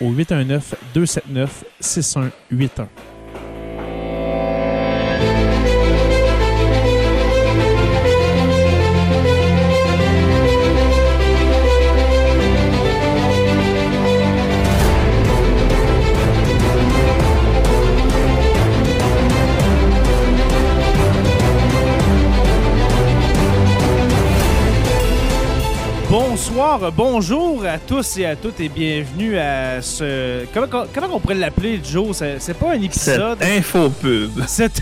au 819-279-6181. Bonsoir, bonjour à tous et à toutes et bienvenue à ce... Comment on pourrait l'appeler, Joe? C'est pas un épisode... Cette infopub. Cette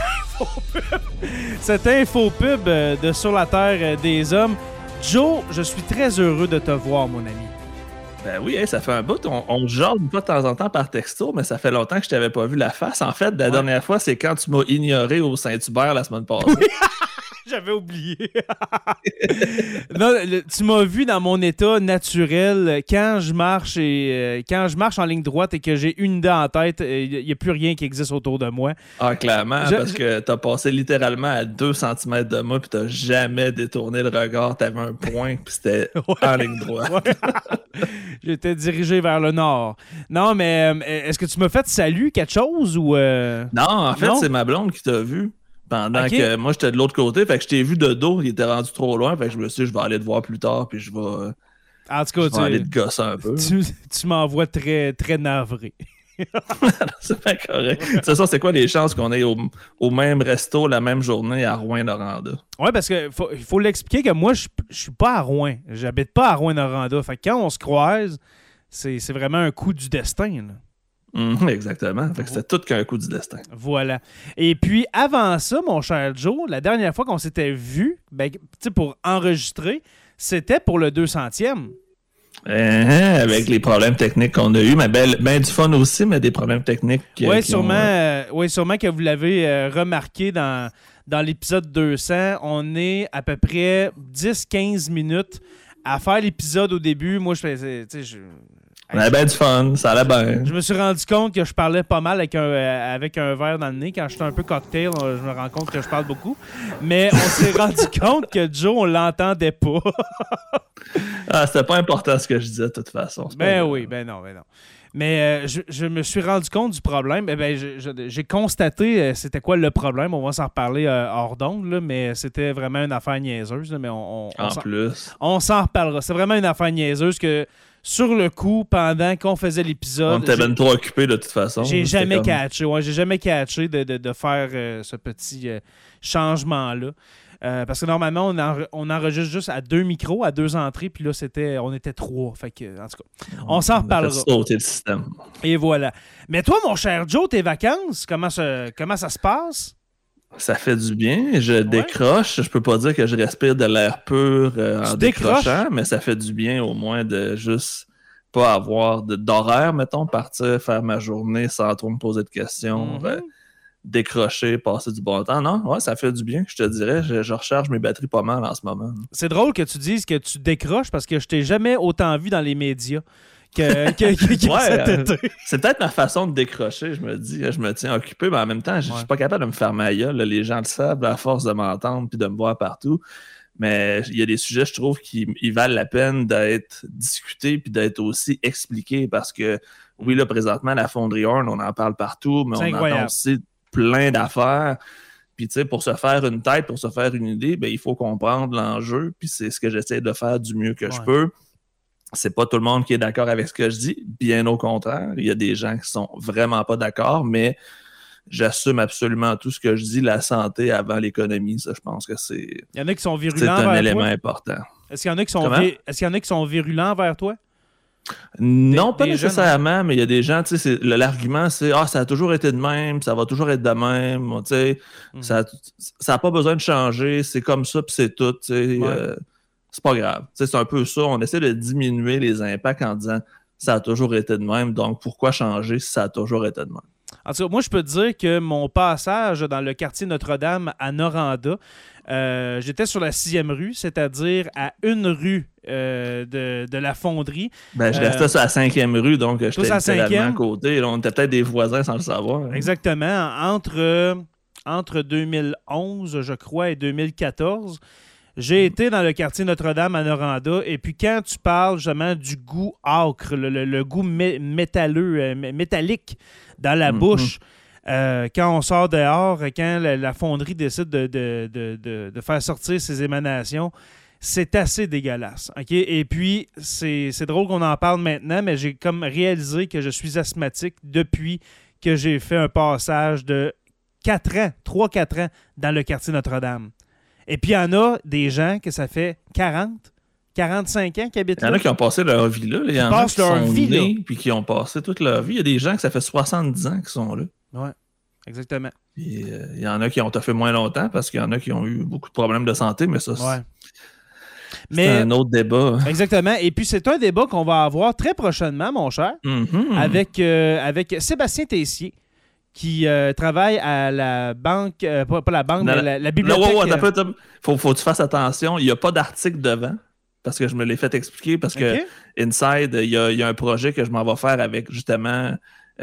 infopub de Sur la Terre des Hommes. Joe, je suis très heureux de te voir, mon ami. Ben oui, hey, ça fait un bout. On jase pas de temps en temps par texto, mais ça fait longtemps que je t'avais pas vu la face. En fait, la dernière fois, c'est quand tu m'as ignoré au Saint-Hubert la semaine passée. Oui. J'avais oublié. Non, tu m'as vu dans mon état naturel quand je marche et en ligne droite et que j'ai une dent en tête, il n'y a plus rien qui existe autour de moi. Ah, clairement, parce que t'as passé littéralement à 2 cm de moi puis t'as jamais détourné le regard. T'avais un point puis c'était en ligne droite. Ouais. J'étais dirigé vers le nord. Non, mais est-ce que tu m'as fait salut, quelque chose ou Non, en fait, c'est ma blonde qui t'a vu. Pendant que moi, j'étais de l'autre côté, fait que je t'ai vu de dos, il était rendu trop loin, fait que je me suis dit, je vais aller te voir plus tard, puis je vais, en tout cas, je vais aller te gosser un peu. Tu m'envoies très, très navré. C'est pas correct. De toute façon, c'est quoi les chances qu'on aille au même resto la même journée à Rouyn-Noranda? Oui, parce que faut l'expliquer que moi, je suis pas à Rouyn. J'habite pas à Rouyn-Noranda. Fait que quand on se croise, c'est vraiment un coup du destin, là. Mmh, exactement. Fait que c'était tout qu'un coup du destin. Voilà. Et puis, avant ça, mon cher Joe, la dernière fois qu'on s'était vu, ben, tu sais, pour enregistrer, c'était pour le 200e. Avec les problèmes techniques qu'on a eus. Mais ben du fun aussi, mais des problèmes techniques. Oui, sûrement, sûrement que vous l'avez remarqué dans l'épisode 200. On est à peu près 10-15 minutes à faire l'épisode au début. Moi, on avait bien du fun, ça allait bien. Je me suis rendu compte que je parlais pas mal avec un verre dans le nez. Quand j'étais un peu cocktail, je me rends compte que je parle beaucoup. Mais on s'est rendu compte que Joe, on l'entendait pas. Ah, c'était pas important ce que je disais de toute façon. Ben oui, ben non. Mais je me suis rendu compte du problème. Eh bien, j'ai constaté c'était quoi le problème. On va s'en reparler hors d'onde, là, mais c'était vraiment une affaire niaiseuse. Là, mais on s'en reparlera. C'est vraiment une affaire niaiseuse que... Sur le coup, pendant qu'on faisait l'épisode... On était bien trop occupé de toute façon. J'ai jamais catché de faire ce petit changement-là. Parce que normalement, on enregistre juste à 2 micros, à 2 entrées, puis là, on était 3. Fait que, en tout cas, on s'en reparlera. On a fait sauter le système. Et voilà. Mais toi, mon cher Joe, tes vacances, comment ça se passe? Ça fait du bien, je décroche. Je peux pas dire que je respire de l'air pur en décrochant, mais ça fait du bien au moins de juste pas avoir d'horaire, mettons, partir, faire ma journée sans trop me poser de questions, décrocher, passer du bon temps. Non, ouais, ça fait du bien, je te dirais. Je recharge mes batteries pas mal en ce moment. C'est drôle que tu dises que tu décroches parce que je t'ai jamais autant vu dans les médias. que cet été. C'est peut-être ma façon de décrocher, je me dis. Je me tiens occupé, mais en même temps, je suis pas capable de me faire ma gueule. Les gens le savent, à force de m'entendre puis de me voir partout. Mais il y a des sujets, je trouve, qui valent la peine d'être discutés puis d'être aussi expliqués parce que, oui, là, présentement, la Fonderie Horn, on en parle partout, mais on entend aussi plein d'affaires. Puis, tu sais, pour se faire une tête, pour se faire une idée, ben il faut comprendre l'enjeu. Puis, c'est ce que j'essaie de faire du mieux que je peux. C'est pas tout le monde qui est d'accord avec ce que je dis. Bien au contraire, il y a des gens qui sont vraiment pas d'accord, mais j'assume absolument tout ce que je dis. La santé avant l'économie, ça, je pense que c'est... Il y en a qui sont virulents vers élément toi? Important. Est-ce qu'il y en a qui sont, virulents vers toi? Non, pas nécessairement, mais il y a des gens, tu sais, l'argument c'est « Ah, ça a toujours été de même, ça va toujours être de même, tu sais, ça n'a pas besoin de changer, c'est comme ça puis c'est tout, tu sais, c'est pas grave. » Tu sais, c'est un peu ça, on essaie de diminuer les impacts en disant « Ça a toujours été de même, donc pourquoi changer si ça a toujours été de même? » En tout cas, moi, je peux te dire que mon passage dans le quartier Notre-Dame à Noranda, j'étais sur la 6e rue, c'est-à-dire à une rue de la fonderie. Ben, je restais sur la 5e rue, donc j'étais littéralement à côté. Là, on était peut-être des voisins sans le savoir. Hein. Exactement. Entre 2011, je crois, et 2014, j'ai été dans le quartier Notre-Dame à Noranda, et puis quand tu parles justement du goût âcre, le goût métallique dans la bouche, quand on sort dehors, quand la fonderie décide de faire sortir ses émanations, c'est assez dégueulasse. Okay? Et puis, c'est drôle qu'on en parle maintenant, mais j'ai comme réalisé que je suis asthmatique depuis que j'ai fait un passage de 3-4 ans dans le quartier Notre-Dame. Et puis, il y en a des gens que ça fait 40-45 ans qui habitent là. Il y en a qui ont passé leur vie là. Il y en a qui sont nés puis qui ont passé toute leur vie. Il y a des gens que ça fait 70 ans qui sont là. Oui, exactement. Puis, il y en a qui ont taffé moins longtemps parce qu'il y en a qui ont eu beaucoup de problèmes de santé, mais ça, c'est un autre débat. Exactement. Et puis, c'est un débat qu'on va avoir très prochainement, mon cher, avec Sébastien Tessier, qui travaille à la banque, pas la banque, mais la bibliothèque. Faut que tu fasses attention. Il n'y a pas d'article devant, parce que je me l'ai fait expliquer, parce que Inside, il y a un projet que je m'en vais faire avec justement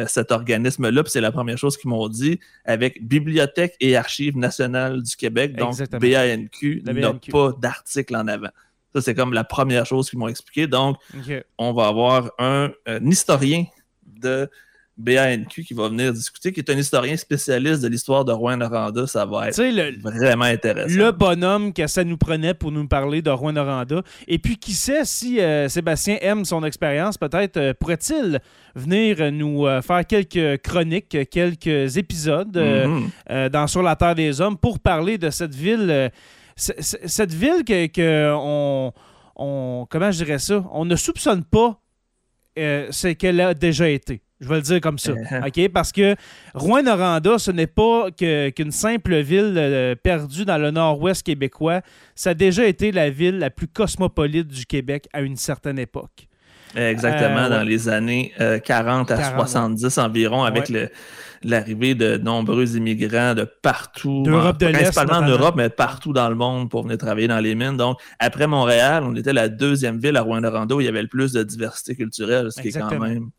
cet organisme-là, puis c'est la première chose qu'ils m'ont dit, avec Bibliothèque et Archives nationales du Québec, donc BANQ, n'a pas d'article en avant. Ça, c'est comme la première chose qu'ils m'ont expliqué. Donc, on va avoir un historien de BANQ qui va venir discuter, qui est un historien spécialiste de l'histoire de Rouyn-Noranda. Ça va être vraiment intéressant. Le bonhomme que ça nous prenait pour nous parler de Rouyn-Noranda. Et puis, qui sait si Sébastien aime son expérience, peut-être pourrait-il venir nous faire quelques chroniques, quelques épisodes dans Sur la Terre des Hommes pour parler de cette ville, cette ville que comment je dirais ça? On ne soupçonne pas ce qu'elle a déjà été. Je vais le dire comme ça, OK? Parce que Rouyn-Noranda, ce n'est pas qu'une simple ville perdue dans le nord-ouest québécois. Ça a déjà été la ville la plus cosmopolite du Québec à une certaine époque. Exactement, dans les années 40 à 70 environ, avec l'arrivée de nombreux immigrants de partout, principalement en Europe, mais partout dans le monde pour venir travailler dans les mines. Donc, après Montréal, on était la deuxième ville à Rouyn-Noranda où il y avait le plus de diversité culturelle, ce qui est quand même...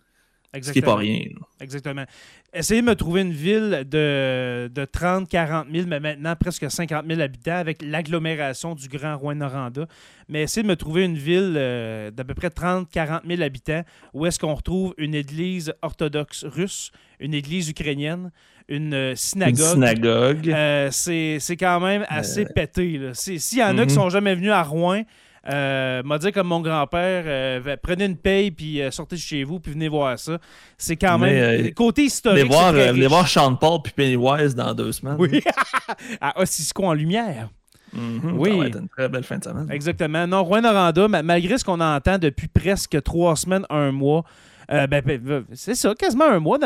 Ce qui n'est pas rien. Exactement. Essayez de me trouver une ville de 30, 40 000, mais maintenant presque 50 000 habitants avec l'agglomération du Grand Rouyn-Noranda. Mais essayez de me trouver une ville d'à peu près 30, 40 000 habitants où est-ce qu'on retrouve une église orthodoxe russe, une église ukrainienne, une synagogue. C'est quand même assez pété. S'il y en a qui sont jamais venus à Rouyn, m'a dit comme mon grand-père, prenez une paye puis sortez chez vous puis venez voir ça. C'est quand même côté historique. Venez voir Sean Paul puis Pennywise dans 2 semaines. Oui, à Osisko en lumière. Oui. Ça va être une très belle fin de semaine. Exactement. Non, Rouyn-Noranda, malgré ce qu'on entend depuis presque 3 semaines, 1 mois, c'est ça, quasiment 1 mois.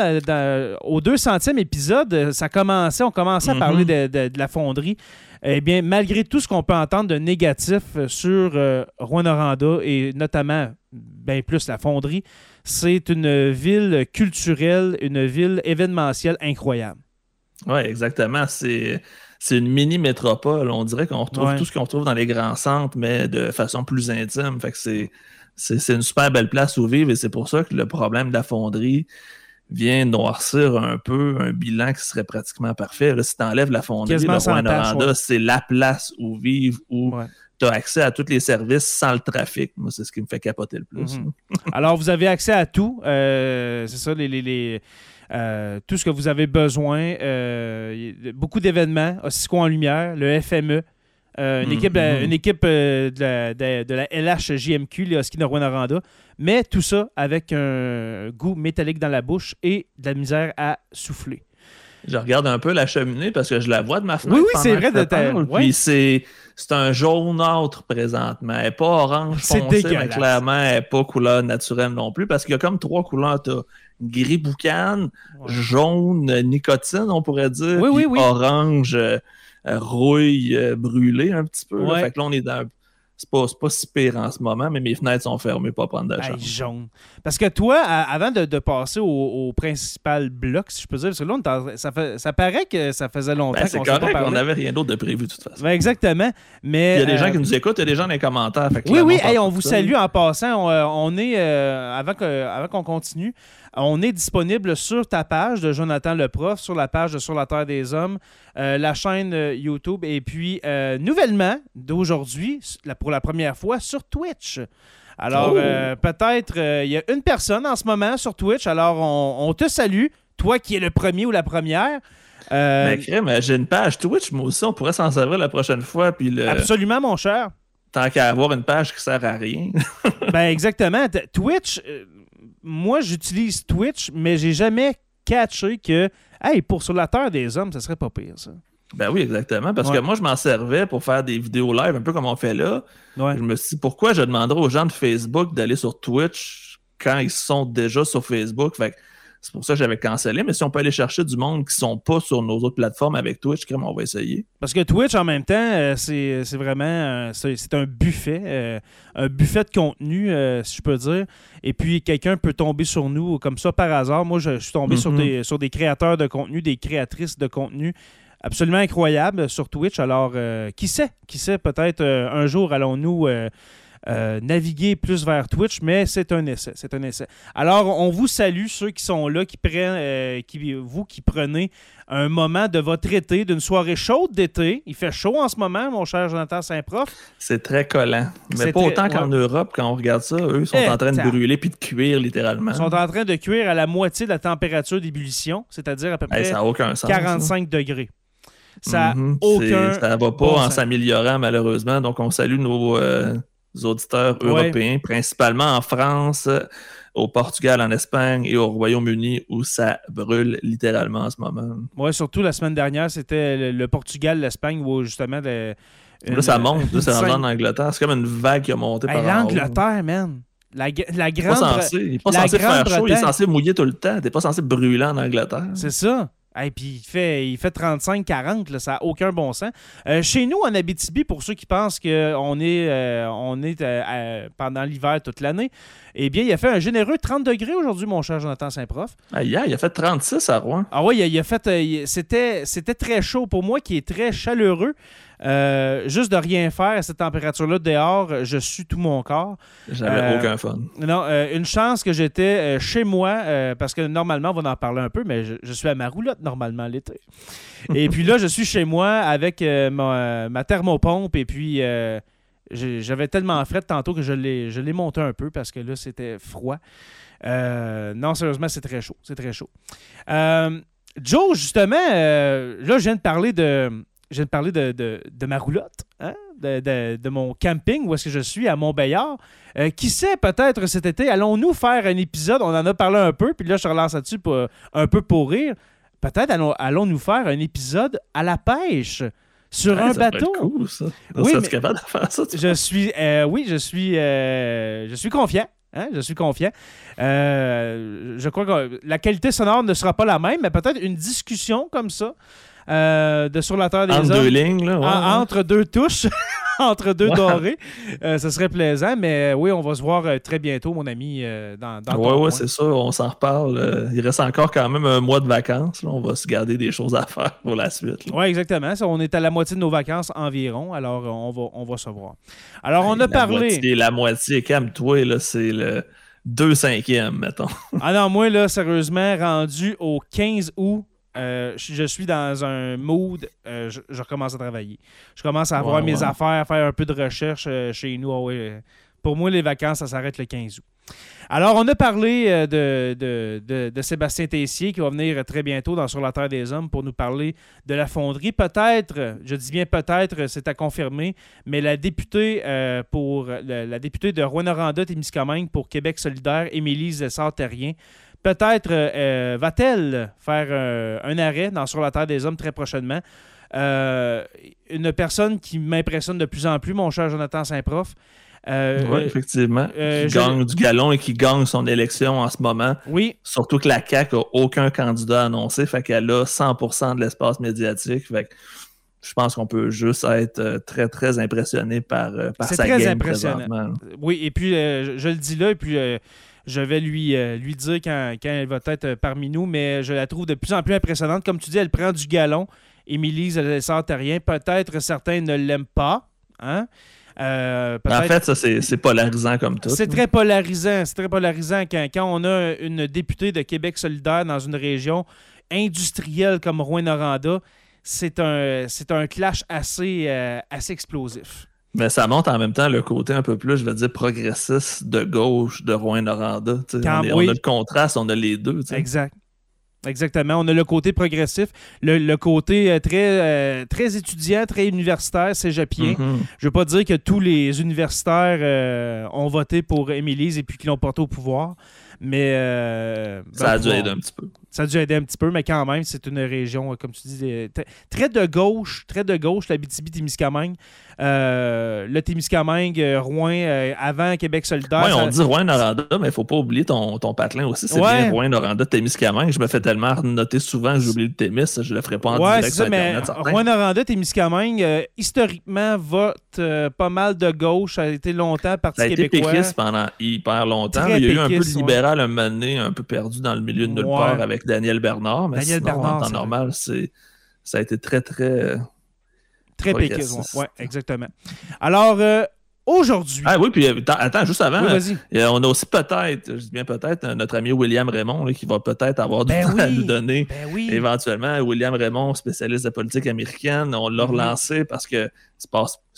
Au 200e épisode, on commençait à parler de la fonderie. Eh bien, malgré tout ce qu'on peut entendre de négatif sur Rouyn-Noranda et notamment bien plus la fonderie, c'est une ville culturelle, une ville événementielle incroyable. Oui, exactement. C'est une mini-métropole. On dirait qu'on retrouve tout ce qu'on retrouve dans les grands centres, mais de façon plus intime. Fait que c'est C'est une super belle place où vivre et c'est pour ça que le problème de la fonderie vient noircir un peu un bilan qui serait pratiquement parfait. Là, si tu enlèves la fonderie de Rouyn-Noranda, ouais, c'est la place où vivre, où ouais, tu as accès à tous les services sans le trafic. Moi, c'est ce qui me fait capoter le plus. Mm-hmm. Alors, vous avez accès à tout. C'est ça, tout ce que vous avez besoin. Beaucoup d'événements. Osisko en lumière, le FME. Une équipe de la LHJMQ, les Huskies de Rouyn-Noranda, mais tout ça avec un goût métallique dans la bouche et de la misère à souffler. Je regarde un peu la cheminée parce que je la vois de ma fenêtre. Oui, c'est vrai. Puis c'est un jaunâtre présentement. Elle n'est pas orange foncé, mais clairement, elle n'est pas couleur naturelle non plus parce qu'il y a comme trois couleurs. Tu as gris boucan, ouais, jaune nicotine, on pourrait dire, oui, puis oui, orange... rouille, brûlée un petit peu. Ouais. Là. Fait que là, on est dans... C'est pas si pire en ce moment, mais mes fenêtres sont fermées, pas prendre de la chance. Jaune. Parce que toi, avant de passer au principal bloc, si je peux dire, parce que là, ça paraît que ça faisait longtemps qu'on s'est pas parlé. On n'avait rien d'autre de prévu, de toute façon. Ben exactement. Mais, il y a des gens qui nous écoutent, il y a des gens dans les commentaires. Fait que oui, on vous salue en passant. On est, avant qu'on continue, on est disponible sur ta page de Jonathan le prof, sur la page de Sur la Terre des Hommes, la chaîne YouTube, et puis nouvellement, d'aujourd'hui, pour la première fois, sur Twitch. Alors, peut-être, y a une personne en ce moment sur Twitch, alors on te salue, toi qui es le premier ou la première. Mais j'ai une page Twitch, moi aussi, on pourrait s'en servir la prochaine fois. Puis Absolument, mon cher. Tant qu'à avoir une page qui sert à rien. Exactement. Twitch... Moi, j'utilise Twitch, mais j'ai jamais catché que pour Sur la Terre des Hommes, ça serait pas pire, ça. Ben oui, exactement, parce que moi, je m'en servais pour faire des vidéos live, un peu comme on fait là. Ouais. Je me suis dit, pourquoi je demanderais aux gens de Facebook d'aller sur Twitch quand ils sont déjà sur Facebook? Fait que c'est pour ça que j'avais cancellé, mais si on peut aller chercher du monde qui sont pas sur nos autres plateformes avec Twitch, on va essayer. Parce que Twitch, en même temps, c'est vraiment... C'est un buffet. Un buffet de contenu, si je peux dire. Et puis, quelqu'un peut tomber sur nous comme ça par hasard. Moi, je suis tombé sur des créateurs de contenu, des créatrices de contenu absolument incroyables sur Twitch. Alors, qui sait, peut-être un jour, allons-nous... naviguer plus vers Twitch, mais c'est un essai. Alors, on vous salue, ceux qui sont là, qui prenez un moment de votre été, d'une soirée chaude d'été. Il fait chaud en ce moment, mon cher Jonathan Saint-Prof. C'est très collant. Mais pas autant qu'en Europe, quand on regarde ça, eux sont en train de brûler puis de cuire, littéralement. Ils sont en train de cuire à la moitié de la température d'ébullition, c'est-à-dire à peu près 45 degrés. Ça n'a aucun... Ça ne va pas en s'améliorant, malheureusement. Donc, on salue nos... auditeurs européens, principalement en France, au Portugal, en Espagne et au Royaume-Uni où ça brûle littéralement en ce moment. Oui, surtout la semaine dernière, c'était le Portugal, l'Espagne où justement... Là, ça monte, c'est en Angleterre. C'est comme une vague qui a monté par en haut. L'Angleterre, man! La grande... Il n'est pas censé faire chaud, il est censé mouiller tout le temps. Il n'est pas censé brûler en Angleterre. C'est ça! Et puis il fait 35-40, ça n'a aucun bon sens. Chez nous, en Abitibi, pour ceux qui pensent qu'on est, pendant l'hiver toute l'année, eh bien, il a fait un généreux 30 degrés aujourd'hui, mon cher Jonathan Saint-Prof. Il a fait 36 à Rouen. Ah oui, il a fait... c'était très chaud pour moi, qui est très chaleureux. Juste de rien faire à cette température-là dehors, je sue tout mon corps. J'avais aucun fun. Non, une chance que j'étais chez moi, parce que normalement, on va en parler un peu, mais je suis à ma roulotte normalement l'été. Et puis là, je suis chez moi avec ma thermopompe et puis... J'avais tellement frais de tantôt que je l'ai monté un peu parce que là, c'était froid. Non, sérieusement, c'est très chaud. C'est très chaud. Joe, justement, là, je viens de parler de ma roulotte, hein? de mon camping où est-ce que je suis, à Montbéliard. Qui sait, peut-être cet été, allons-nous faire un épisode? On en a parlé un peu, puis là, je relance là-dessus un peu pour rire. Peut-être allons-nous faire un épisode à la pêche. Sur un bateau. C'est cool, ça. Oui, mais capable de faire ça. Je suis confiant. Hein? Je suis confiant. Je crois que la qualité sonore ne sera pas la même, mais peut-être une discussion comme ça de Sur la Terre des Hommes. Entre deux lignes, là. Entre deux touches. entre deux dorés. Ce serait plaisant, mais oui, on va se voir très bientôt, mon ami, dans ton coin. Oui, c'est sûr, on s'en reparle. Il reste encore quand même un mois de vacances. Là. On va se garder des choses à faire pour la suite. Oui, exactement. On est à la moitié de nos vacances environ, alors on va se voir. Alors, on a parlé... La moitié, calme-toi, là, c'est le 2/5, mettons. Ah non, moi, là, sérieusement, rendu au 15 août, je suis dans un mood, je recommence à travailler. Je commence à avoir mes affaires, faire un peu de recherche chez nous. Oh, ouais. Pour moi, les vacances, ça s'arrête le 15 août. Alors, on a parlé de Sébastien Tessier qui va venir très bientôt dans Sur la Terre des Hommes pour nous parler de la fonderie. Peut-être, je dis bien peut-être, c'est à confirmer, mais la députée la députée de Rouyn-Noranda-Témiscamingue pour Québec solidaire, Émilie Sart-Térien, peut-être va-t-elle faire un arrêt dans Sur la Terre des Hommes très prochainement. Une personne qui m'impressionne de plus en plus, mon cher Jonathan Saint-Prof. Oui, effectivement. Qui gagne du galon et qui gagne son élection en ce moment. Oui. Surtout que la CAQ n'a aucun candidat annoncé, fait qu'elle a 100% de l'espace médiatique. Fait que je pense qu'on peut juste être très, très impressionné par sa game présentement. Oui, et puis je le dis là, et puis je vais lui dire quand elle va être parmi nous, mais je la trouve de plus en plus impressionnante. Comme tu dis, elle prend du galon. Émilie Sart-Térien, peut-être certains ne l'aiment pas, hein? En fait, ça, c'est polarisant comme tout. C'est très polarisant quand on a une députée de Québec solidaire dans une région industrielle comme Rouyn-Noranda, c'est un clash assez explosif. Mais ça montre en même temps le côté un peu plus, je vais dire, progressiste de gauche de Rouyn-Noranda. On a le contraste, on a les deux. T'sais. Exact. Exactement. On a le côté progressif, le côté très, très étudiant, très universitaire, cégepien. Mm-hmm. Je veux pas dire que tous les universitaires ont voté pour Émilie et puis qu'ils l'ont porté au pouvoir, mais... ça a dû aider un petit peu. Ça a dû aider un petit peu, mais quand même, c'est une région, comme tu dis, très de gauche, l'Abitibi-Témiscamingue. Le Témiscamingue, Rouyn, avant Québec solidaire. Oui, on dit Rouyn-Noranda, mais il ne faut pas oublier ton patelin aussi. C'est bien Rouyn-Noranda, Témiscamingue. Je me fais tellement noter souvent que j'oublie le Témis, je ne le ferai pas en direct sur Internet. Rouyn-Noranda, Témiscamingue, historiquement, vote pas mal de gauche. Ça a été longtemps parti québécois. Ça a été péquiste pendant hyper longtemps. Il y a eu un peu de libéral, un moment donné, un peu perdu dans le milieu de nulle part avec Daniel Bernard, mais Daniel sinon, Bernard, en temps normal, ça a été très, très... Très péquiste, oui, exactement. Alors, aujourd'hui... Ah oui, puis attends, juste avant, oui, on a aussi peut-être, je dis bien peut-être, notre ami William Raymond, là, qui va peut-être avoir du temps à nous donner éventuellement. William Raymond, spécialiste de politique américaine, on l'a relancé parce que il se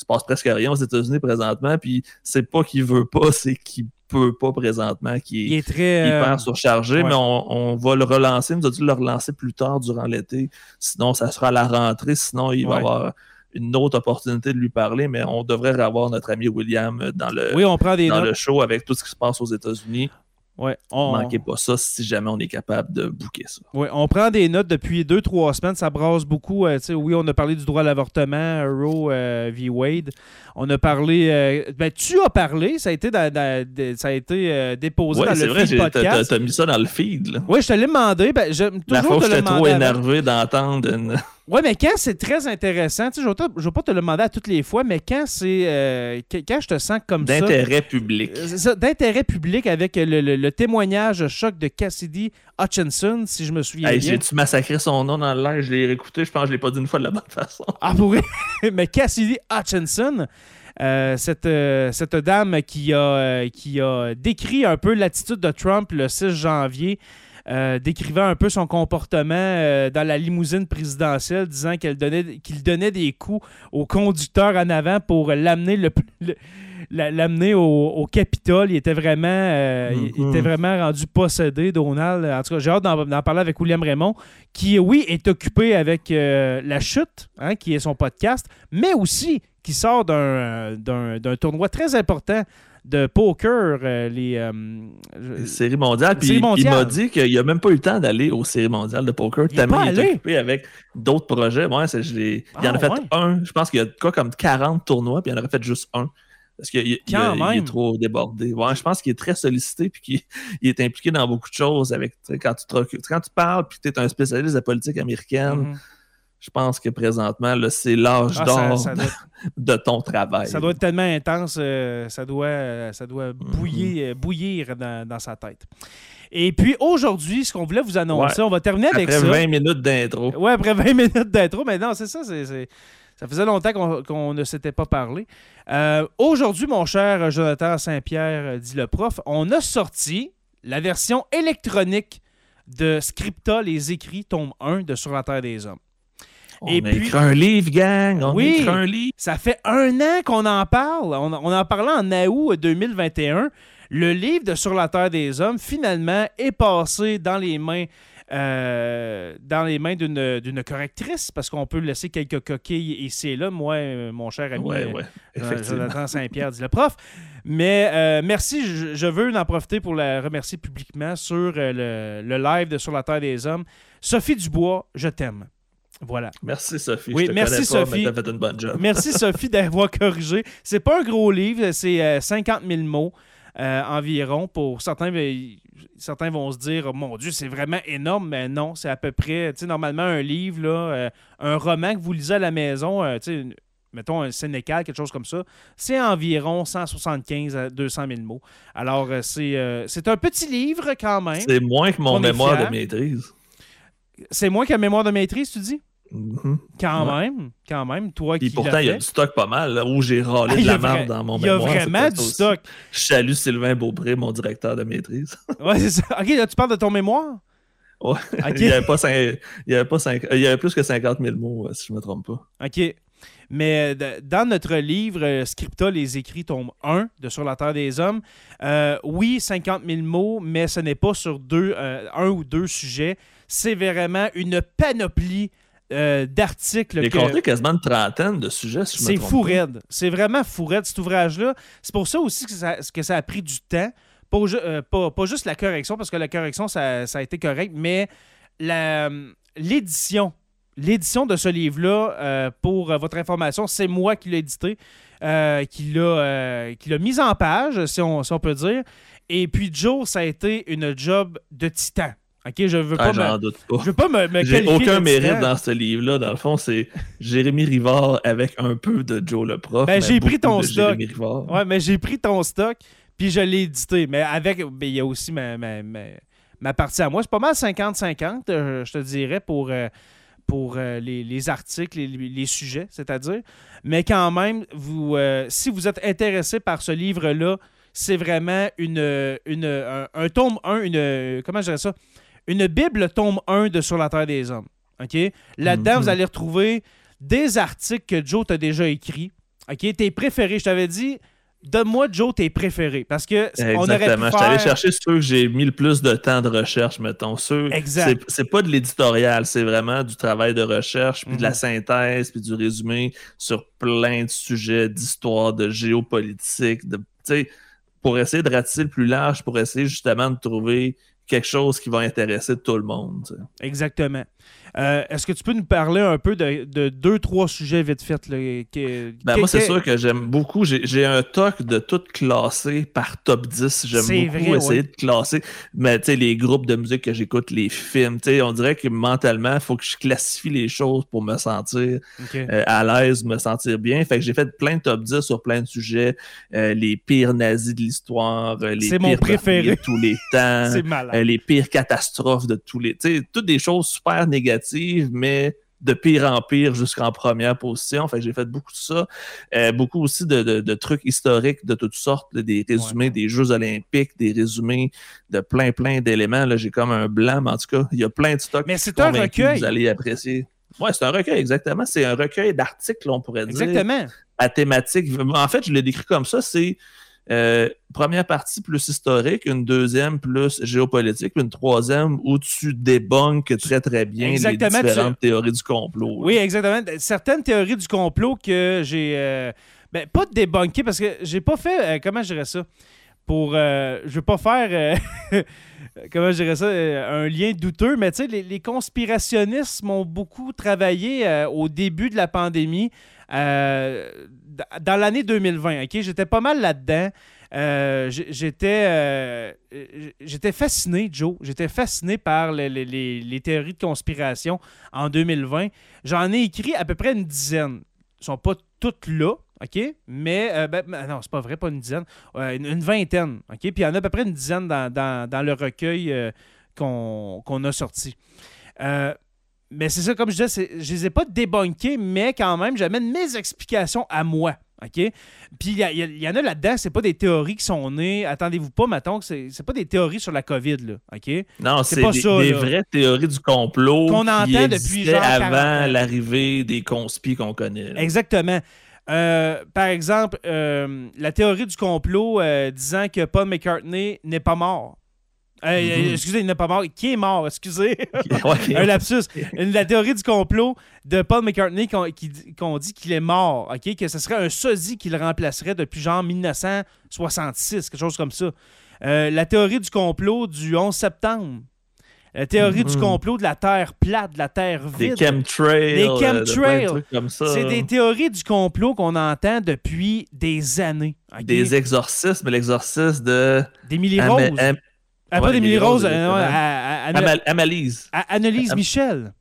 passe presque rien aux États-Unis présentement, puis c'est pas qu'il veut pas, c'est qu'il peut pas présentement, qui est très, hyper surchargé, mais on va le relancer. Nous a dû le relancer plus tard durant l'été. Sinon, ça sera à la rentrée. Sinon, il va y avoir une autre opportunité de lui parler, mais on devrait avoir notre ami William dans le show avec tout ce qui se passe aux États-Unis. Ouais, manquez pas ça si jamais on est capable de booker ça. Oui, on prend des notes depuis 2-3 semaines, ça brasse beaucoup. Oui, on a parlé du droit à l'avortement, Roe v. Wade. On a parlé... tu as parlé, ça a été déposé dans le feed podcast. Oui, c'est vrai, t'as mis ça dans le feed. Là. Oui, je te l'ai demandé. La fois où j'étais trop énervé d'entendre une... Oui, mais quand c'est très intéressant, je ne vais pas te le demander à toutes les fois, mais quand c'est quand je te sens comme ça... D'intérêt public. C'est ça, d'intérêt public avec le témoignage choc de Cassidy Hutchinson, si je me souviens bien. J'ai-tu massacré son nom dans le live? Je l'ai réécouté, je pense que je ne l'ai pas dit une fois de la bonne façon. Ah, pour vrai? Mais Cassidy Hutchinson... cette dame qui a décrit un peu l'attitude de Trump le 6 janvier, décrivant un peu son comportement dans la limousine présidentielle, disant qu'il donnait des coups au conducteur en avant pour l'amener l'amener au Capitole. Il était vraiment rendu possédé, Donald. En tout cas, j'ai hâte d'en parler avec William Raymond, qui, oui, est occupé avec La Chute, hein, qui est son podcast, mais aussi qui sort d'un tournoi très important de poker, les séries mondiales. Puis il m'a dit qu'il n'y a même pas eu le temps d'aller aux séries mondiales de poker. Il est occupé avec d'autres projets. Bon, il en a fait un. Je pense qu'il y a comme 40 tournois, puis il en aurait fait juste un. Parce qu'il est trop débordé. Ouais, je pense qu'il est très sollicité puis qu'il est impliqué dans beaucoup de choses. Quand tu parles puis que tu es un spécialiste de la politique américaine, je pense que présentement, là, c'est l'âge d'or de ton travail. Ça doit être tellement intense, ça doit bouillir dans sa tête. Et puis aujourd'hui, ce qu'on voulait vous annoncer, on va terminer avec ça. Après 20 minutes d'intro. Oui, après 20 minutes d'intro. Mais non, c'est ça, ça faisait longtemps qu'on ne s'était pas parlé. Aujourd'hui, mon cher Jonathan Saint-Pierre, dit le prof, on a sorti la version électronique de Scripta, les écrits, tome 1 de Sur la Terre des Hommes. On écrit un livre, gang! On écrit un livre! Ça fait 1 an qu'on en parle. On en parlait en août 2021. Le livre de Sur la Terre des Hommes, finalement, est passé dans les mains d'une correctrice, parce qu'on peut laisser quelques coquilles ici et là. Moi, mon cher ami Jonathan Saint-Pierre, dit le prof. Mais merci, je veux en profiter pour la remercier publiquement sur le live de Sur la Terre des Hommes. Sophie Dubois, je t'aime. Voilà. Merci Sophie. Oui, je te connais pas, mais t'as fait une bonne job. Merci Sophie d'avoir corrigé. C'est pas un gros livre, c'est 50 000 mots environ. Pour certains vont se dire « Mon Dieu, c'est vraiment énorme », mais non, c'est à peu près, tu sais, normalement un livre, là, un roman que vous lisez à la maison, tu sais, mettons un Sénécal, quelque chose comme ça, c'est environ 175 à 200 000 mots. Alors, c'est un petit livre quand même. C'est moins que mon mémoire de maîtrise. C'est moins qu'un mémoire de maîtrise, tu dis? Mm-hmm. Quand même. Toi qui. Et pourtant, il y a du stock pas mal, là, où j'ai râlé de la merde dans mon mémoire. Il y a vraiment du stock. Je salue Sylvain Beaupré, mon directeur de maîtrise. Ouais, c'est ça. OK, là, tu parles de ton mémoire? Ouais. Okay. Il y avait plus que 50 000 mots, si je ne me trompe pas. OK. Mais dans notre livre Scripta, les écrits, tome 1 de Sur la Terre des Hommes, 50 000 mots, mais ce n'est pas sur un ou deux sujets. C'est vraiment une panoplie d'articles. J'ai compté quasiment une trentaine de sujets, si je me trompe. C'est fou raide. C'est vraiment fou raide, cet ouvrage-là. C'est pour ça aussi que ça a pris du temps. Pas juste la correction, parce que la correction, ça a été correct, mais l'édition. L'édition de ce livre-là, pour votre information, c'est moi qui l'ai édité, qui l'a mis en page, si on peut dire. Et puis Joe, ça a été une job de titan. OK, je veux pas me qualifier. J'ai aucun mérite dans ce livre-là. Dans le fond, c'est Jérémy Rivard avec un peu de Joe le prof. Ben, j'ai pris ton stock. Ouais, mais j'ai pris ton stock, puis je l'ai édité. Mais il y a aussi ma partie à moi. C'est pas mal 50-50, je te dirais, pour les articles, les sujets, c'est-à-dire. Mais quand même, si vous êtes intéressé par ce livre-là, c'est vraiment un tome 1, comment je dirais ça? Une Bible tome 1 de Sur la Terre des Hommes. Okay? Là-dedans, vous allez retrouver des articles que Joe t'a déjà écrits. Okay? Tes préférés, je t'avais dit... Donne-moi, Joe, tes préférés. Parce que on aurait pu faire... Je suis allé chercher ceux que j'ai mis le plus de temps de recherche, mettons. Exact. C'est pas de l'éditorial, c'est vraiment du travail de recherche, puis de la synthèse, puis du résumé sur plein de sujets d'histoire, de géopolitique, de, tu sais, pour essayer de ratisser le plus large, pour essayer justement de trouver quelque chose qui va intéresser tout le monde. Tu sais. Exactement. Est-ce que tu peux nous parler un peu de 2-3 sujets vite fait? Moi, c'est sûr que j'aime beaucoup. J'ai un toc de tout classer par top 10. J'aime beaucoup essayer de classer. Mais tu sais, les groupes de musique que j'écoute, les films, tu sais, on dirait que mentalement, il faut que je classifie les choses pour me sentir à l'aise, me sentir bien. Fait que j'ai fait plein de top 10 sur plein de sujets. Les pires nazis de l'histoire, les pires préféré de tous les temps, c'est malade. Les pires catastrophes de tous les... Tu sais, toutes des choses super négatives, mais de pire en pire jusqu'en première position. Fait que j'ai fait beaucoup de ça. Beaucoup aussi de trucs historiques de toutes sortes, des résumés des Jeux olympiques, des résumés de plein d'éléments. Là, j'ai comme un blanc, mais en tout cas, il y a plein de stocks. Mais c'est un recueil. Vous allez apprécier. Oui, c'est un recueil, exactement. C'est un recueil d'articles, on pourrait dire. Exactement. À thématique. En fait, je l'ai décrit comme ça, c'est... première partie plus historique, une deuxième plus géopolitique, une troisième où tu débunks très bien les différentes théories du complot. Oui, exactement. Certaines théories du complot que j'ai... pas débunké parce que j'ai pas fait... comment je dirais ça? Je veux pas faire... comment je dirais ça? Un lien douteux, mais tu sais, les conspirationnistes m'ont beaucoup travaillé au début de la pandémie. Dans l'année 2020, OK? J'étais pas mal là-dedans. J'étais fasciné, Joe. J'étais fasciné par les théories de conspiration en 2020. J'en ai écrit à peu près une dizaine. Elles ne sont pas toutes là, OK? Mais, non, c'est pas vrai, pas une dizaine. Une vingtaine, OK? Puis il y en a à peu près une dizaine dans le recueil qu'on a sorti. Mais c'est ça, comme je disais, je les ai pas débunkés, mais quand même, j'amène mes explications à moi. OK? Puis il y en a là-dedans, c'est pas des théories qui sont nées. Attendez-vous pas, mettons, que c'est pas des théories sur la COVID, là. OK? Non, c'est pas des vraies théories du complot qu'on entend depuis genre avant l'arrivée des conspis qu'on connaît. Là. Exactement. Par exemple, la théorie du complot disant que Paul McCartney n'est pas mort. Excusez, il n'est pas mort. Qui est mort, excusez. Okay. Un lapsus. La théorie du complot de Paul McCartney qu'on dit qu'il est mort, okay? Que ce serait un sosie qui le remplacerait depuis genre 1966, quelque chose comme ça. La théorie du complot du 11 septembre. La théorie du complot de la Terre plate, de la Terre vide. Des chemtrails. Des chemtrails. Des trucs comme ça. C'est des théories du complot qu'on entend depuis des années. Okay? Des exorcismes, l'exorcisme de... d'Émilie Rose. Après d'Émilie Rose, Annelise. Annelise Michel.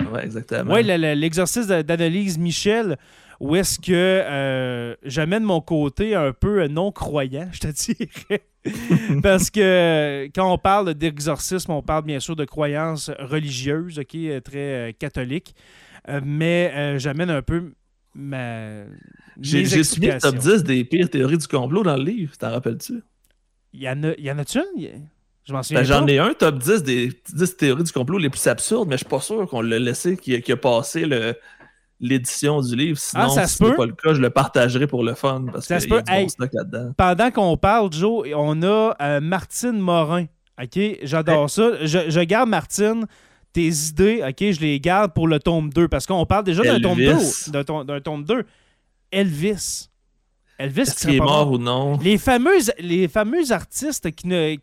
Oui, exactement. Oui, l'exorcisme d'Annelise Michel, où est-ce que j'amène mon côté un peu non-croyant, je te dirais. Parce que quand on parle d'exorcisme, on parle bien sûr de croyances religieuses, okay, très catholiques, mais j'amène un peu ma... J'ai soumis le top 10 des pires théories du complot dans le livre, t'en rappelles-tu? Y en a-tu une? Je m'en souviens. J'en ai un top 10 des 10 théories du complot les plus absurdes, mais je suis pas sûr qu'on l'a laissé, qu'il a passé l'édition du livre. Sinon, si ce n'est pas le cas, je le partagerai pour le fun parce qu'il y a du bon stock là-dedans. Pendant qu'on parle, Joe, on a Martine Morin. OK? J'adore ça. Je garde Martine. Tes idées, OK? Je les garde pour le tome 2 parce qu'on parle déjà d'un tome 2. Elvis. Elvis qui est mort ou non? Les fameux artistes qui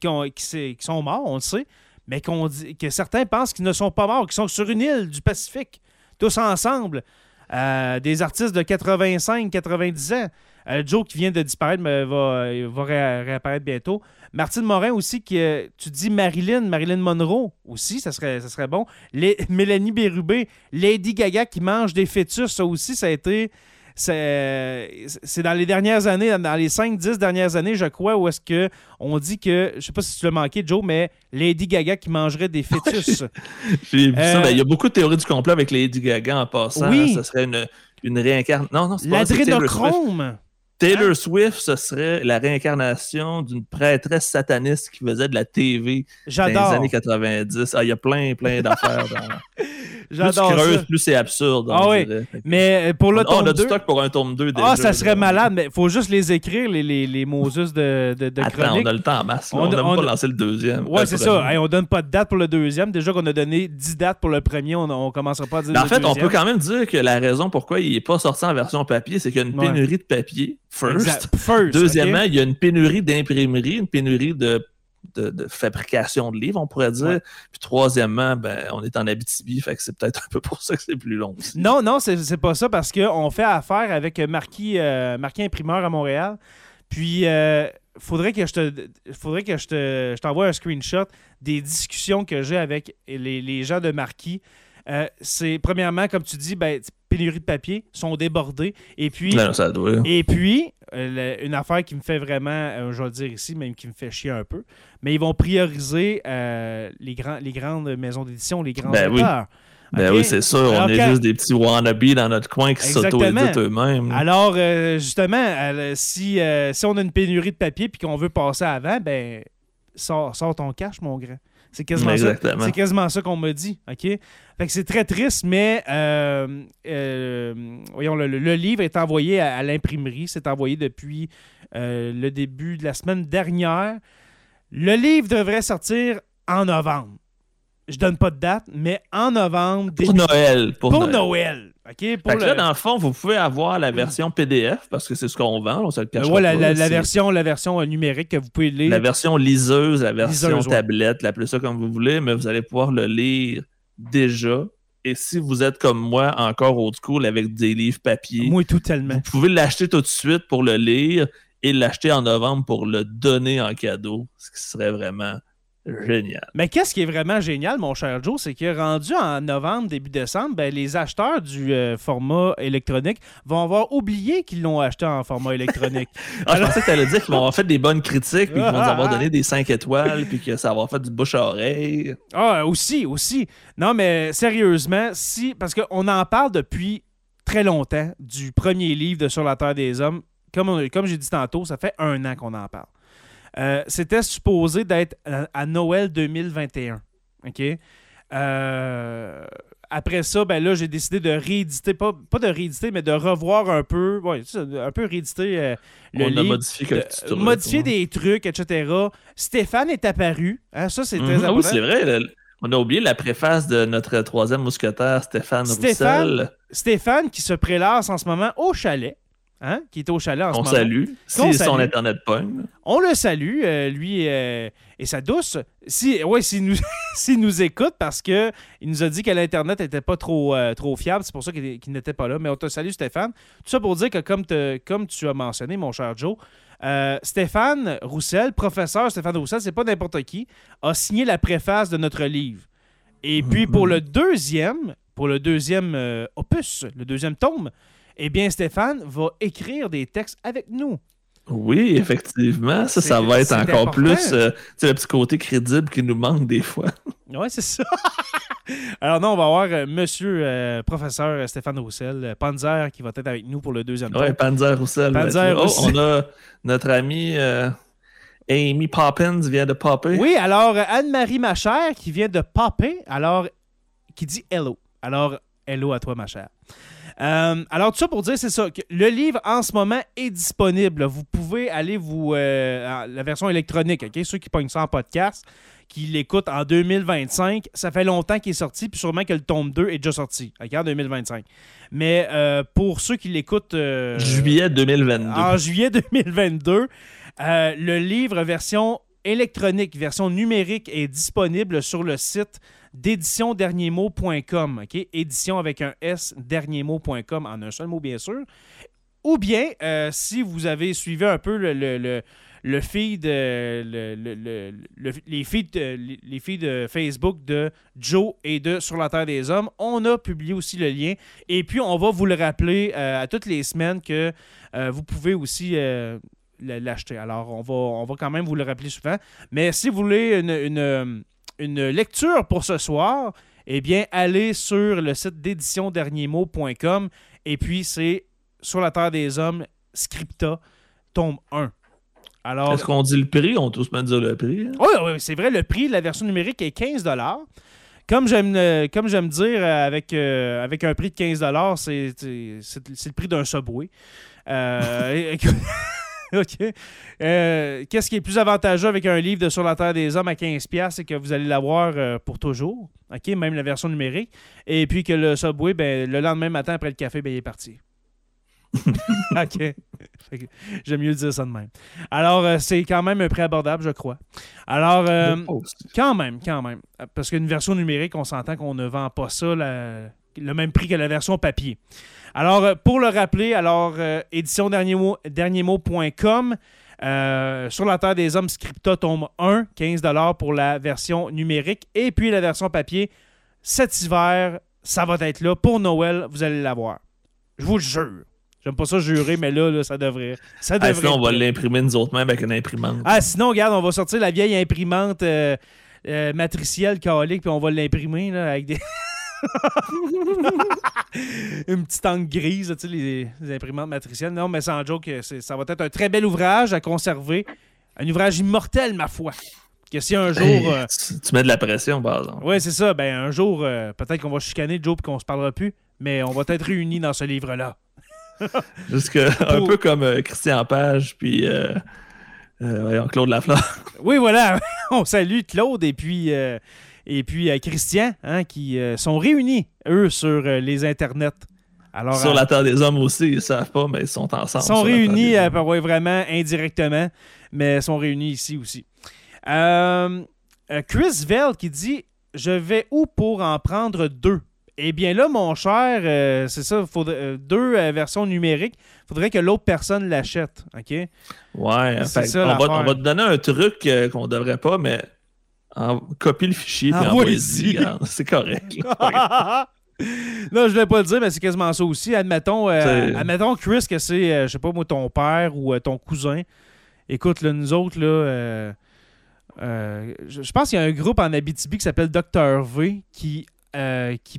sont morts, on le sait, mais que certains pensent qu'ils ne sont pas morts, qu'ils sont sur une île du Pacifique, tous ensemble. Des artistes de 85-90 ans. Joe qui vient de disparaître, mais va réapparaître bientôt. Martine Morin aussi, tu dis Marilyn Monroe aussi, ça serait bon. Mélanie Bérubé, Lady Gaga qui mange des fœtus, ça aussi, ça a été... C'est dans les dernières années, dans les 5-10 dernières années, je crois, où est-ce que on dit que, je sais pas si tu l'as manqué, Joe, mais Lady Gaga qui mangerait des fœtus. J'ai vu ça. Il y a beaucoup de théories du complot avec Lady Gaga en passant. Oui. Ça serait une réincarnation. Non, c'est pas l'adrénochrome. Taylor Swift, ce serait la réincarnation d'une prêtresse sataniste qui faisait de la TV dans les années 90. Ah, il y a plein d'affaires. J'adore plus creuse, ça. Plus c'est absurde. Ah oui, mais pour le tome 2... On a du stock pour un tome 2 déjà. Ah, ça serait malade, mais il faut juste les écrire, les Moses de chronique. Attends, on a le temps en masse. On n'a pas lancé le deuxième. Oui, c'est ça. Hey, on donne pas de date pour le deuxième. Déjà qu'on a donné 10 dates pour le premier, on ne commencera pas à dire le deuxième. En fait, on peut quand même dire que la raison pourquoi il n'est pas sorti en version papier, c'est qu'il y a une pénurie de papier. First. Deuxièmement, okay. Il y a une pénurie d'imprimerie, une pénurie de fabrication de livres, on pourrait dire. Puis troisièmement, on est en Abitibi, fait que c'est peut-être un peu pour ça que c'est plus long aussi. Non, c'est pas ça, parce qu'on fait affaire avec Marquis Imprimeur à Montréal. Puis faudrait que je t'envoie un screenshot des discussions que j'ai avec les gens de Marquis. C'est premièrement, comme tu dis, pénurie de papier, sont débordés. Et puis, une affaire qui me fait vraiment, je vais le dire ici, même qui me fait chier un peu, mais ils vont prioriser les grandes maisons d'édition, les grands auteurs. Oui, c'est sûr. Alors, on est juste des petits wannabes dans notre coin qui s'auto-éditent eux-mêmes. Alors, justement, si on a une pénurie de papier et qu'on veut passer avant, sors ton cash, mon grand. C'est quasiment ça qu'on m'a dit. Okay? Fait que c'est très triste, mais voyons, le livre est envoyé à l'imprimerie. C'est envoyé depuis le début de la semaine dernière. Le livre devrait sortir en novembre. Je donne pas de date, mais en novembre. Pour Noël. Pour Noël. Okay, là, dans le fond, vous pouvez avoir la version PDF, parce que c'est ce qu'on vend, on se le cache pas. La version numérique que vous pouvez lire. La version liseuse, la version tablette, appelez ça comme vous voulez, mais vous allez pouvoir le lire déjà. Et si vous êtes comme moi, encore old school, avec des livres papier, vous pouvez l'acheter tout de suite pour le lire et l'acheter en novembre pour le donner en cadeau, ce qui serait vraiment génial. Mais qu'est-ce qui est vraiment génial, mon cher Joe, c'est que rendu en novembre, début décembre, ben, les acheteurs du format électronique vont avoir oublié qu'ils l'ont acheté en format électronique. Alors, je pensais que tu allais dire qu'ils vont avoir fait des bonnes critiques, puis qu'ils vont nous avoir donné des 5 étoiles, puis que ça va avoir fait du bouche à oreille. Ah, aussi. Non, mais sérieusement, si, parce qu'on en parle depuis très longtemps du premier livre de Sur la Terre des Hommes. Comme j'ai dit tantôt, ça fait 1 an qu'on en parle. C'était supposé d'être à Noël 2021. Okay? Après ça, ben là, j'ai décidé de rééditer, pas de rééditer, mais de revoir un peu, rééditer le livre. On a modifié quelques trucs. Modifier des trucs, etc. Stéphane est apparu. Hein, ça, c'est très important. Oui, c'est vrai. On a oublié la préface de notre troisième mousquetaire, Stéphane Roussel. Stéphane qui se prélasse en ce moment au chalet. Hein? Qui est au chalet en ce moment. Salue. Si son internet pogne. On le salue, lui et sa douce. S'il nous écoute, parce qu'il nous a dit que l'internet n'était pas trop fiable, c'est pour ça qu'il n'était pas là. Mais on te salue, Stéphane. Tout ça pour dire que, comme tu as mentionné, mon cher Joe, Stéphane Roussel, professeur Stéphane Roussel, c'est pas n'importe qui, a signé la préface de notre livre. Et puis, pour le deuxième opus, le deuxième tome, eh bien, Stéphane va écrire des textes avec nous. Oui, effectivement. Ça va être encore important. Plus le petit côté crédible qui nous manque des fois. Oui, c'est ça. Alors non, on va avoir monsieur professeur Stéphane Roussel, Panzer, qui va être avec nous pour le deuxième temps. Oui, Panzer Roussel. On a notre ami... Amy Poppins vient de popper. Oui, alors Anne-Marie Machère qui vient de popper, alors qui dit hello. Alors, hello à toi, ma chère. Alors, tout ça pour dire, c'est ça, que le livre, en ce moment, est disponible. Vous pouvez aller la version électronique, OK? Ceux qui pognent ça en podcast, qui l'écoutent en 2025, ça fait longtemps qu'il est sorti, puis sûrement que le tome 2 est déjà sorti, OK? En 2025. Mais pour ceux qui l'écoutent... juillet 2022. En juillet 2022, le livre version électronique, version numérique, est disponible sur le site... d'éditionderniermot.com, OK? Édition avec un S, derniermot.com, en un seul mot, bien sûr. Ou bien, si vous avez suivi un peu le feed, les feeds de Facebook de Joe et de Sur la Terre des Hommes, on a publié aussi le lien. Et puis, on va vous le rappeler à toutes les semaines que vous pouvez aussi... l'acheter. Alors, on va quand même vous le rappeler souvent. Mais si vous voulez une lecture pour ce soir, eh bien, allez sur le site d'éditionderniermot.com et puis c'est Sur la Terre des Hommes, Scripta, tome 1. Alors, est-ce qu'on dit le prix? On tous même dire le prix. Hein? Oui, c'est vrai, le prix de la version numérique est 15$. Comme j'aime dire, avec un prix de 15$, c'est le prix d'un Subway. OK. Qu'est-ce qui est plus avantageux avec un livre de Sur la Terre des Hommes à 15$, c'est que vous allez l'avoir pour toujours, OK, même la version numérique, et puis que le Subway, ben, le lendemain matin après le café, ben, il est parti. OK. J'aime mieux dire ça de même. Alors, c'est quand même un prix abordable, je crois. Alors, quand même. Parce qu'une version numérique, on s'entend qu'on ne vend pas ça le même prix que la version papier. Alors, pour le rappeler, éditionderniermot.com, Sur la Terre des Hommes, Scripta, tome 1, 15$ pour la version numérique. Et puis, la version papier, cet hiver, ça va être là. Pour Noël, vous allez l'avoir. Je vous le jure. J'aime pas ça jurer, mais là ça devrait sinon, on va l'imprimer nous autres même avec une imprimante. Ah, sinon, regarde, on va sortir la vieille imprimante matricielle, calique, puis on va l'imprimer là, avec des... une petite encre grise, tu sais, les imprimantes matricielles. Non, mais sans joke, ça va être un très bel ouvrage à conserver. Un ouvrage immortel, ma foi. Que si un jour... tu mets de la pression, par exemple. Oui, c'est ça. Ben, un jour, peut-être qu'on va chicaner Joe et qu'on se parlera plus, mais on va être réunis dans ce livre-là. Un peu comme Christian Page, puis... Claude Lafleur. Oui, voilà. On salue Claude et puis... Christian, hein, qui sont réunis, eux, sur les internets. Alors, sur la Terre des Hommes aussi, ils ne savent pas, mais ils sont ensemble. Ils sont réunis, vraiment indirectement, mais ils sont réunis ici aussi. Chris Vell qui dit « Je vais où pour en prendre 2 » Eh bien là, mon cher, c'est ça, deux versions numériques, il faudrait que l'autre personne l'achète, OK? Ouais, c'est ça, on va te donner un truc qu'on ne devrait pas, mais copie le fichier et envoie-y, c'est correct. Non, je ne vais pas le dire, mais c'est quasiment ça aussi. Admettons Chris, que c'est, je sais pas moi, ton père ou ton cousin. Écoute, là, nous autres, là... je pense qu'il y a un groupe en Abitibi qui s'appelle Dr V qui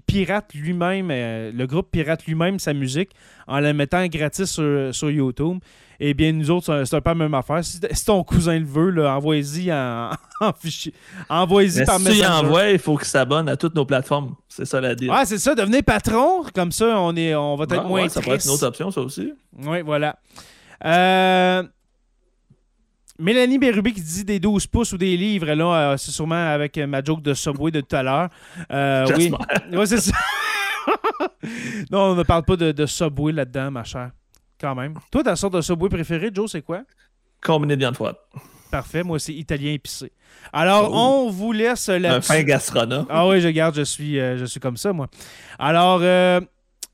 pirate lui-même, le groupe pirate lui-même sa musique en la mettant gratis sur YouTube. Eh bien, nous autres, c'est un peu la même affaire. Si ton cousin le veut, là, envoie-y en fichier. Envoie-y par message. Si tu envoies, il faut qu'il s'abonne à toutes nos plateformes. C'est ça la deal. Ouais, c'est ça. Devenez patron. Comme ça, on va être moins triste. Ça pourrait être une autre option, ça aussi. Oui, voilà. Mélanie Bérubé qui dit des 12 pouces ou des livres, là, c'est sûrement avec ma joke de Subway de tout à l'heure. Oui, ouais, c'est ça. Non, on ne parle pas de Subway là-dedans, ma chère. Quand même. Toi, ta sorte de Subway préférée, Joe, c'est quoi? Combiné de viande froide. Parfait. Moi, c'est italien épicé. Alors, on vous laisse là-dessus. Un fin gastronome. Ah oui, je suis comme ça, moi. Alors... tu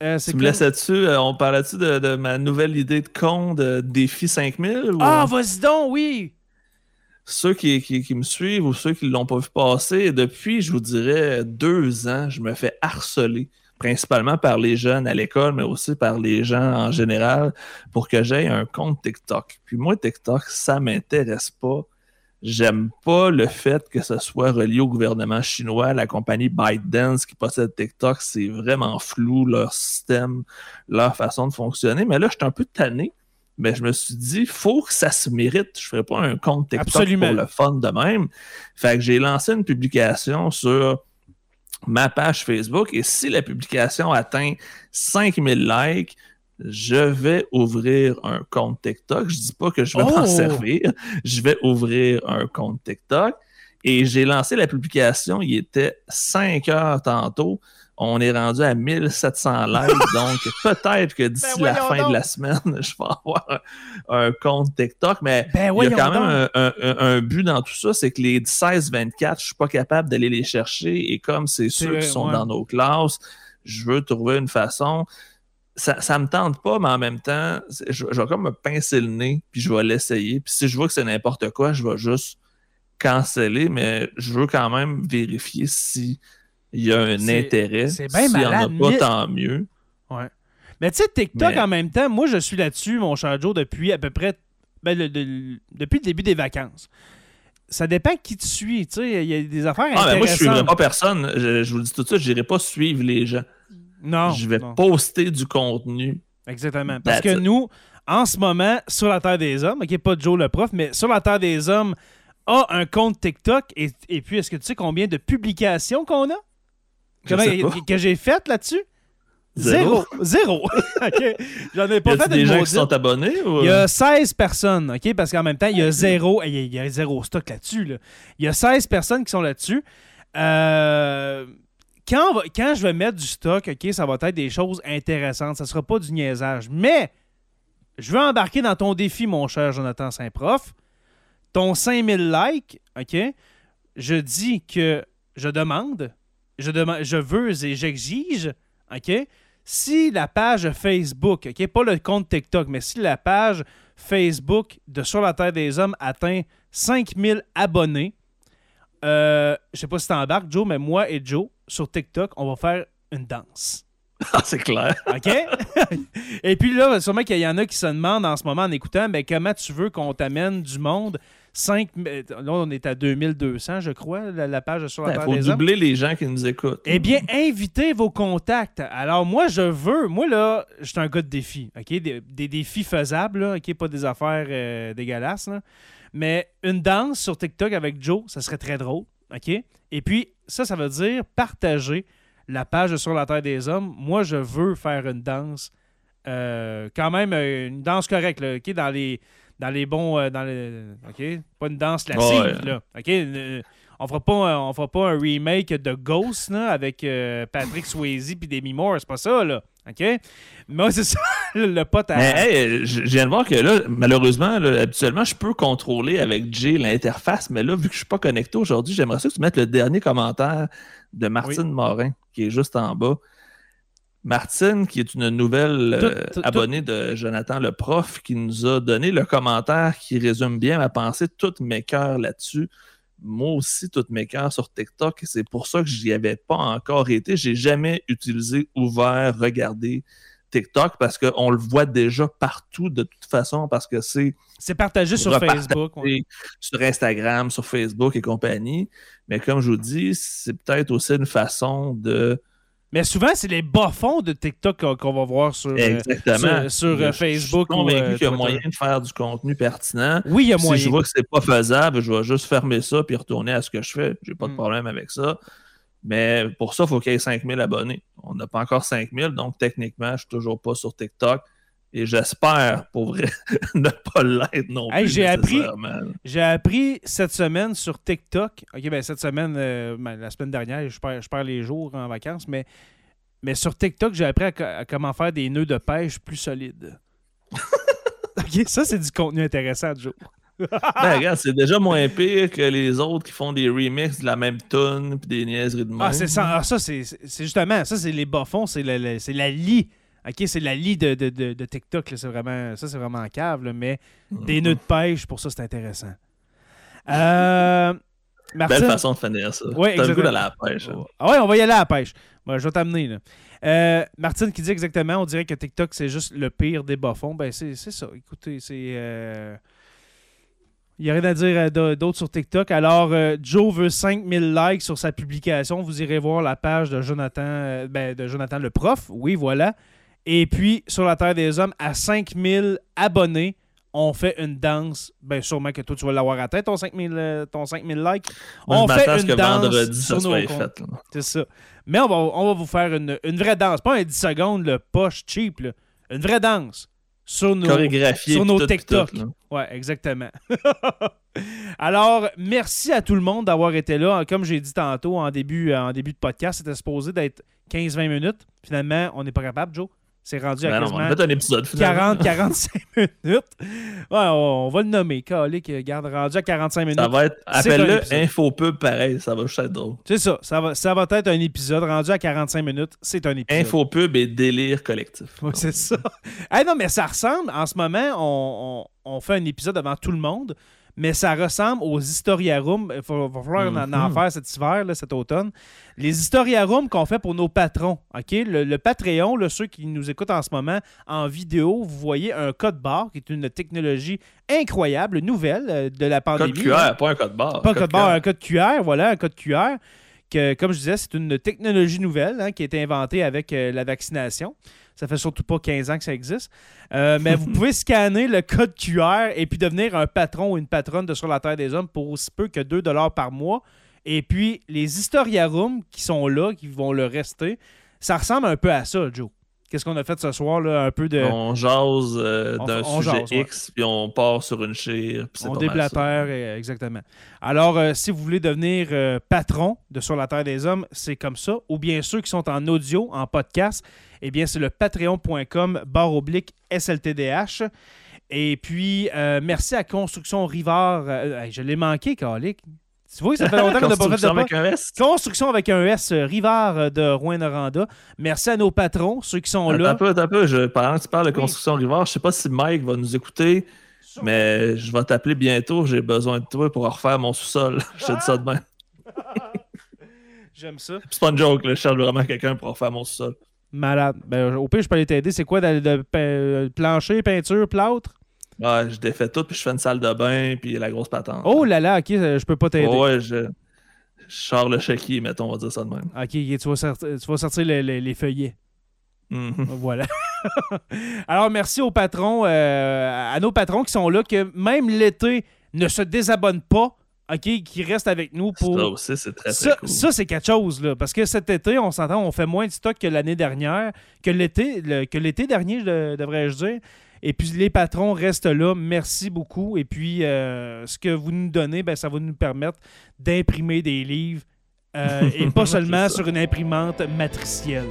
me laissais dessus, on parlait-tu de ma nouvelle idée de con de défi 5000? Ou... Ah, vas-y donc, oui! Ceux qui me suivent ou ceux qui ne l'ont pas vu passer, depuis, je vous dirais, 2 ans, je me fais harceler, principalement par les jeunes à l'école, mais aussi par les gens en général, pour que j'aie un compte TikTok. Puis moi, TikTok, ça ne m'intéresse pas. J'aime pas le fait que ce soit relié au gouvernement chinois. La compagnie ByteDance qui possède TikTok, c'est vraiment flou, leur système, leur façon de fonctionner. Mais là, je suis un peu tanné. Mais je me suis dit, faut que ça se mérite. Je ferai pas un compte TikTok Absolument. Pour le fun de même. Fait que j'ai lancé une publication sur ma page Facebook. Et si la publication atteint 5000 likes, je vais ouvrir un compte TikTok. Je dis pas que je vais m'en servir. Je vais ouvrir un compte TikTok. Et j'ai lancé la publication. Il était 5 heures tantôt. On est rendu à 1700 likes. Donc, peut-être que d'ici la fin de la semaine, je vais avoir un compte TikTok. Mais il y a quand même un but dans tout ça. C'est que les 16-24, je ne suis pas capable d'aller les chercher. Et comme c'est ceux qui sont dans nos classes, je veux trouver une façon... Ça me tente pas, mais en même temps, je vais comme me pincer le nez, puis je vais l'essayer. Puis si je vois que c'est n'importe quoi, je vais juste canceller, mais je veux quand même vérifier s'il y a un intérêt. C'est bien malade. S'il n'y en a pas, tant mieux. Ouais. Mais tu sais, TikTok, en même temps, moi, je suis là-dessus, mon cher Joe, depuis à peu près... depuis le début des vacances. Ça dépend qui tu suis. Tu sais, il y a des affaires intéressantes. Moi, je ne suivrai pas personne. Je vous le dis tout de suite, je n'irai pas suivre les gens. Non. Je vais poster du contenu. Exactement. Parce que nous, en ce moment, sur la Terre des Hommes, OK, pas Joe le prof, mais sur la Terre des Hommes a un compte TikTok. Et puis, est-ce que tu sais combien de publications qu'on a? Que j'ai faites là-dessus? Zéro. OK. J'en ai pas fait des gens qui sont abonnés? Ou... Il y a 16 personnes, OK? Parce qu'en même temps, il y a zéro stock là-dessus. Là. Il y a 16 personnes qui sont là-dessus. Quand je vais mettre du stock, OK, ça va être des choses intéressantes. Ça ne sera pas du niaisage. Mais je veux embarquer dans ton défi, mon cher Jonathan Saint-Prof. Ton 5000 likes, OK, je dis que je demande, je veux et j'exige, OK, si la page Facebook, OK, pas le compte TikTok, mais si la page Facebook de Sur la Terre des Hommes atteint 5000 abonnés, je sais pas si t'embarques, Joe, mais moi et Joe, sur TikTok, on va faire une danse. Ah, c'est clair. OK? Et puis là, sûrement qu'il y en a qui se demandent en ce moment en écoutant, mais comment tu veux qu'on t'amène du monde? Là, on est à 2200, je crois, la page Sur la Terre des Hommes. Il faut doubler les gens qui nous écoutent. Eh bien, invitez vos contacts. Alors, moi, là, je suis un gars de défis, OK? Des défis faisables, là, OK? Pas des affaires dégueulasses, là. Mais une danse sur TikTok avec Joe, ça serait très drôle, OK? Et puis, ça veut dire partager la page Sur la Terre des Hommes. Moi, je veux faire une danse, quand même une danse correcte, là, OK? Dans les bons... OK? Pas une danse lassive, là, OK? On fera pas un remake de Ghost, là, avec Patrick Swayze puis Demi Moore, c'est pas ça, là. OK? Moi, c'est ça, le pote à... Mais hey, je viens de voir que là, malheureusement, là, habituellement, je peux contrôler avec Jay l'interface, mais là, vu que je ne suis pas connecté aujourd'hui, j'aimerais ça que tu mettes le dernier commentaire de Martine Morin, qui est juste en bas. Martine, qui est une nouvelle abonnée de Jonathan le prof, qui nous a donné le commentaire qui résume bien ma pensée, toutes mes cœurs là-dessus. Moi aussi, toutes mes cœurs sur TikTok, et c'est pour ça que j'y avais pas encore été. J'ai jamais utilisé, ouvert, regardé TikTok, parce qu'on le voit déjà partout de toute façon, parce que c'est... C'est partagé sur Facebook. Ouais. Sur Instagram, sur Facebook et compagnie. Mais comme je vous dis, c'est peut-être aussi une façon de... Mais souvent, c'est les bas-fonds de TikTok qu'on va voir sur Facebook. Je suis convaincu qu'il y a moyen de faire du contenu pertinent. Oui, il y a moyen. Si je vois que c'est pas faisable, je vais juste fermer ça puis retourner à ce que je fais. J'ai pas de problème avec ça. Mais pour ça, il faut qu'il y ait 5000 abonnés. On n'a pas encore 5000, donc techniquement, je suis toujours pas sur TikTok. Et j'espère, pour vrai, ne pas l'être non plus. J'ai appris cette semaine sur TikTok. OK, ben cette semaine, la semaine dernière, je perds les jours en vacances, mais sur TikTok, j'ai appris à comment faire des nœuds de pêche plus solides. OK, ça, c'est du contenu intéressant, Joe. Ben regarde, c'est déjà moins pire que les autres qui font des remixes de la même tune puis des niaiseries de monde. Ah, c'est justement, ça, c'est les bas-fonds, c'est la lie. OK, c'est la lie de TikTok, là, c'est vraiment en cave, là, mais des nœuds de pêche, pour ça, c'est intéressant. Martine... Belle façon de finir ça. Ouais, t'as le goût d'aller à la pêche. Hein. Ah ouais, on va y aller à la pêche. Bon, je vais t'amener, là. Martine qui dit exactement, on dirait que TikTok, c'est juste le pire des bas-fonds. Ben, c'est ça. Écoutez, c'est... Il n'y a rien à dire d'autre sur TikTok. Alors, Joe veut 5000 likes sur sa publication. Vous irez voir la page de Jonathan le prof. Oui, voilà. Et puis, sur la Terre des Hommes, à 5000 abonnés, on fait une danse. Bien, sûrement que toi, tu vas l'avoir à tête, ton 5000 likes. On fait une danse vendredi, sur nos comptes. C'est ça. Mais on va vous faire une vraie danse. Pas un 10 secondes, le poche cheap. Là. Une vraie danse sur nos TikTok. Oui, exactement. Alors, merci à tout le monde d'avoir été là. Comme j'ai dit tantôt en début de podcast, c'était supposé d'être 15-20 minutes. Finalement, on n'est pas capable, Joe. C'est rendu à quasiment 40-45 minutes. Ouais, on va le nommer. Calique, garde rendu à 45 minutes. Ça va être, appelle-le infopub pareil, ça va juste être drôle. C'est ça, ça va être un épisode rendu à 45 minutes, c'est un épisode. Infopub et délire collectif. Ouais, c'est ça. Hey, non, mais ça ressemble, en ce moment, on fait un épisode avant tout le monde, mais ça ressemble aux Historiarums. Il va falloir en faire cet hiver, là, cet automne. Les Historiarums qu'on fait pour nos patrons. Okay? Le Patreon, là, ceux qui nous écoutent en ce moment en vidéo, vous voyez un code barre qui est une technologie incroyable, nouvelle de la pandémie. Code QR, pas un code barre. Pas un code barre, un code QR. Voilà, un code QR. Que, comme je disais, c'est une technologie nouvelle qui a été inventée avec la vaccination. Ça fait surtout pas 15 ans que ça existe. Mais vous pouvez scanner le code QR et puis devenir un patron ou une patronne de Sur la Terre des Hommes pour aussi peu que 2$ par mois. Et puis, les Historiarums qui sont là, qui vont le rester, ça ressemble un peu à ça, Joe. Qu'est-ce qu'on a fait ce soir, là? Un peu de... On jase d'un sujet X, puis on part sur une chire, puis c'est pas mal ça. On déblatère, exactement. Alors, si vous voulez devenir patron de Sur la Terre des Hommes, c'est comme ça. Ou bien ceux qui sont en audio, en podcast, eh bien, c'est le patreon.com/SLTDH. Et puis, merci à Construction Rivard. Je l'ai manqué, Calique. Tu vois, ça fait longtemps qu'on n'a pas fait de Construction avec un S, Rivard de Rouyn-Noranda. Merci à nos patrons, ceux qui sont là. Un peu. Pendant que tu parles de Construction Rivard, je ne sais pas si Mike va nous écouter, mais je vais t'appeler bientôt. J'ai besoin de toi pour refaire mon sous-sol. Je te dis ça demain. J'aime ça. C'est pas une joke, là. Je cherche vraiment quelqu'un pour refaire mon sous-sol. Malade. Ben, au pire, je peux aller t'aider. C'est quoi de plancher, peinture, plâtre? Ouais, je défais tout, puis je fais une salle de bain, puis la grosse patente. Oh là là, OK, je peux pas t'aider. Ouais, je sors le chéquier, mettons, on va dire ça de même. OK, tu vas sortir les feuillets. Mm-hmm. Voilà. Alors, merci aux patrons, à nos patrons qui sont là, que même l'été ne se désabonnent pas, OK, qui restent avec nous pour... Ça aussi, c'est très cool. Ça, c'est quelque chose, là, parce que cet été, on s'entend, on fait moins de stock que l'année dernière, que l'été dernier, devrais-je dire. Et puis, les patrons restent là. Merci beaucoup. Et puis, ce que vous nous donnez, ben, ça va nous permettre d'imprimer des livres et pas seulement sur une imprimante matricielle.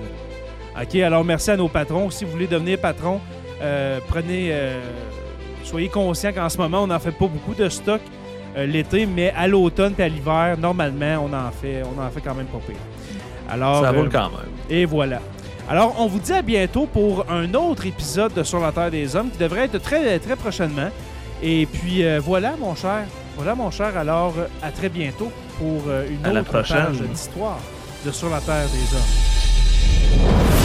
OK, alors merci à nos patrons. Si vous voulez devenir patron, soyez conscients qu'en ce moment, on n'en fait pas beaucoup de stock l'été, mais à l'automne et à l'hiver, normalement, on en fait quand même pas pire. Alors, ça roule quand même. Et voilà. Alors, on vous dit à bientôt pour un autre épisode de Sur la Terre des Hommes qui devrait être très, très prochainement. Et puis, voilà, mon cher. Voilà, mon cher. Alors, à très bientôt pour une autre page d'histoire de Sur la Terre des Hommes.